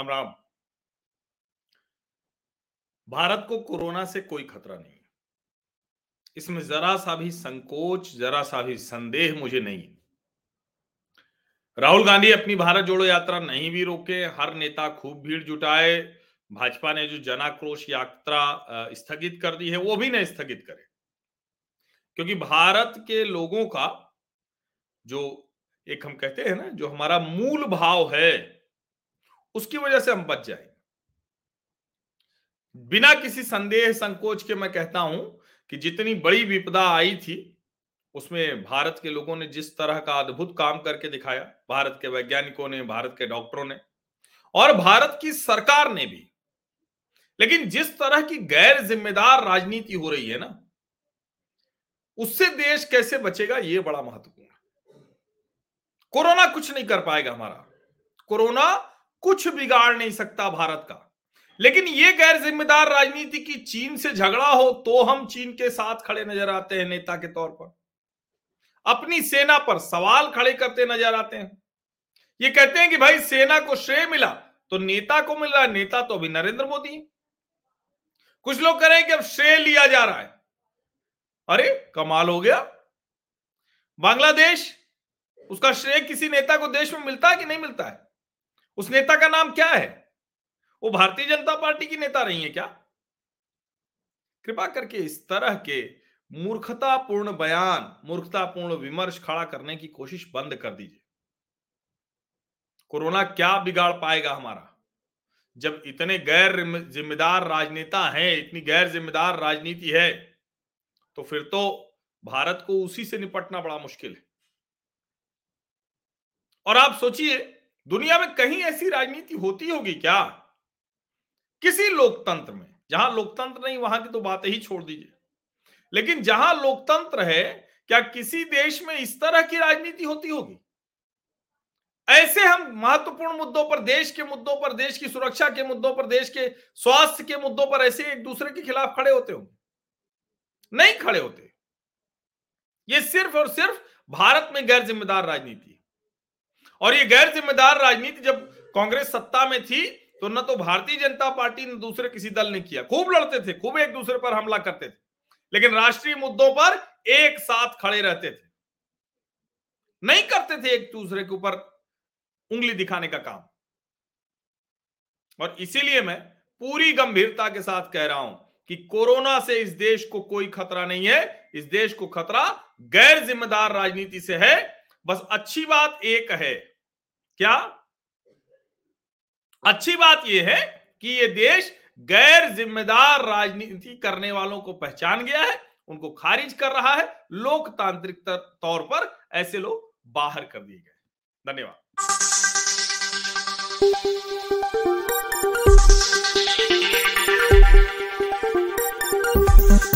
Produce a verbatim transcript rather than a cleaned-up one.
राम राम। भारत को कोरोना से कोई खतरा नहीं है, इसमें जरा सा भी संकोच, जरा सा भी संदेह मुझे नहीं है। राहुल गांधी अपनी भारत जोड़ो यात्रा नहीं भी रोके, हर नेता खूब भीड़ जुटाए। भाजपा ने जो जनाक्रोश यात्रा स्थगित कर दी है वो भी न स्थगित करे, क्योंकि भारत के लोगों का जो एक हम कहते हैं ना जो हमारा मूल भाव है उसकी वजह से हम बच जाएंगे। बिना किसी संदेह संकोच के मैं कहता हूं कि जितनी बड़ी विपदा आई थी उसमें भारत के लोगों ने जिस तरह का अद्भुत काम करके दिखाया, भारत के वैज्ञानिकों ने, भारत के डॉक्टरों ने और भारत की सरकार ने भी, लेकिन जिस तरह की गैर जिम्मेदार राजनीति हो रही है ना, उससे देश कैसे बचेगा ये बड़ा महत्वपूर्ण है। कोरोना कुछ नहीं कर पाएगा, हमारा कोरोना कुछ बिगाड़ नहीं सकता भारत का। लेकिन ये गैर जिम्मेदार राजनीति की, चीन से झगड़ा हो तो हम चीन के साथ खड़े नजर आते हैं नेता के तौर पर, अपनी सेना पर सवाल खड़े करते नजर आते हैं। ये कहते हैं कि भाई सेना को श्रेय मिला तो नेता को मिल रहा है, नेता तो अभी नरेंद्र मोदी। कुछ लोग कह रहे हैं कि अब श्रेय लिया जा रहा है। अरे कमाल हो गया, बांग्लादेश, उसका श्रेय किसी नेता को देश में मिलता है कि नहीं मिलता है? उस नेता का नाम क्या है? वो भारतीय जनता पार्टी की नेता रही है क्या? कृपा करके इस तरह के मूर्खतापूर्ण बयान, मूर्खतापूर्ण विमर्श खड़ा करने की कोशिश बंद कर दीजिए। कोरोना क्या बिगाड़ पाएगा हमारा, जब इतने गैर जिम्मेदार राजनेता हैं, इतनी गैर जिम्मेदार राजनीति है, तो फिर तो भारत को उसी से निपटना बड़ा मुश्किल है। और आप सोचिए, दुनिया में कहीं ऐसी राजनीति होती होगी क्या किसी लोकतंत्र में? जहां लोकतंत्र नहीं वहां की तो बातें ही छोड़ दीजिए, लेकिन जहां लोकतंत्र है क्या किसी देश में इस तरह की राजनीति होती होगी? ऐसे हम महत्वपूर्ण मुद्दों पर, देश के मुद्दों पर, देश की सुरक्षा के मुद्दों पर, देश के स्वास्थ्य के मुद्दों पर ऐसे एक दूसरे के खिलाफ खड़े होते होंगे? नहीं खड़े होते। ये सिर्फ और सिर्फ भारत में गैर जिम्मेदार राजनीति है। और ये गैर जिम्मेदार राजनीति जब कांग्रेस सत्ता में थी तो न तो भारतीय जनता पार्टी न दूसरे किसी दल ने किया। खूब लड़ते थे, खूब एक दूसरे पर हमला करते थे, लेकिन राष्ट्रीय मुद्दों पर एक साथ खड़े रहते थे, नहीं करते थे एक दूसरे के ऊपर उंगली दिखाने का काम। और इसीलिए मैं पूरी गंभीरता के साथ कह रहा हूं कि कोरोना से इस देश को कोई खतरा नहीं है। इस देश को खतरा गैर जिम्मेदार राजनीति से है। बस अच्छी बात एक है, क्या अच्छी बात यह है कि यह देश गैर जिम्मेदार राजनीति करने वालों को पहचान गया है, उनको खारिज कर रहा है, लोकतांत्रिक तौर पर ऐसे लोग बाहर कर दिए गए। धन्यवाद।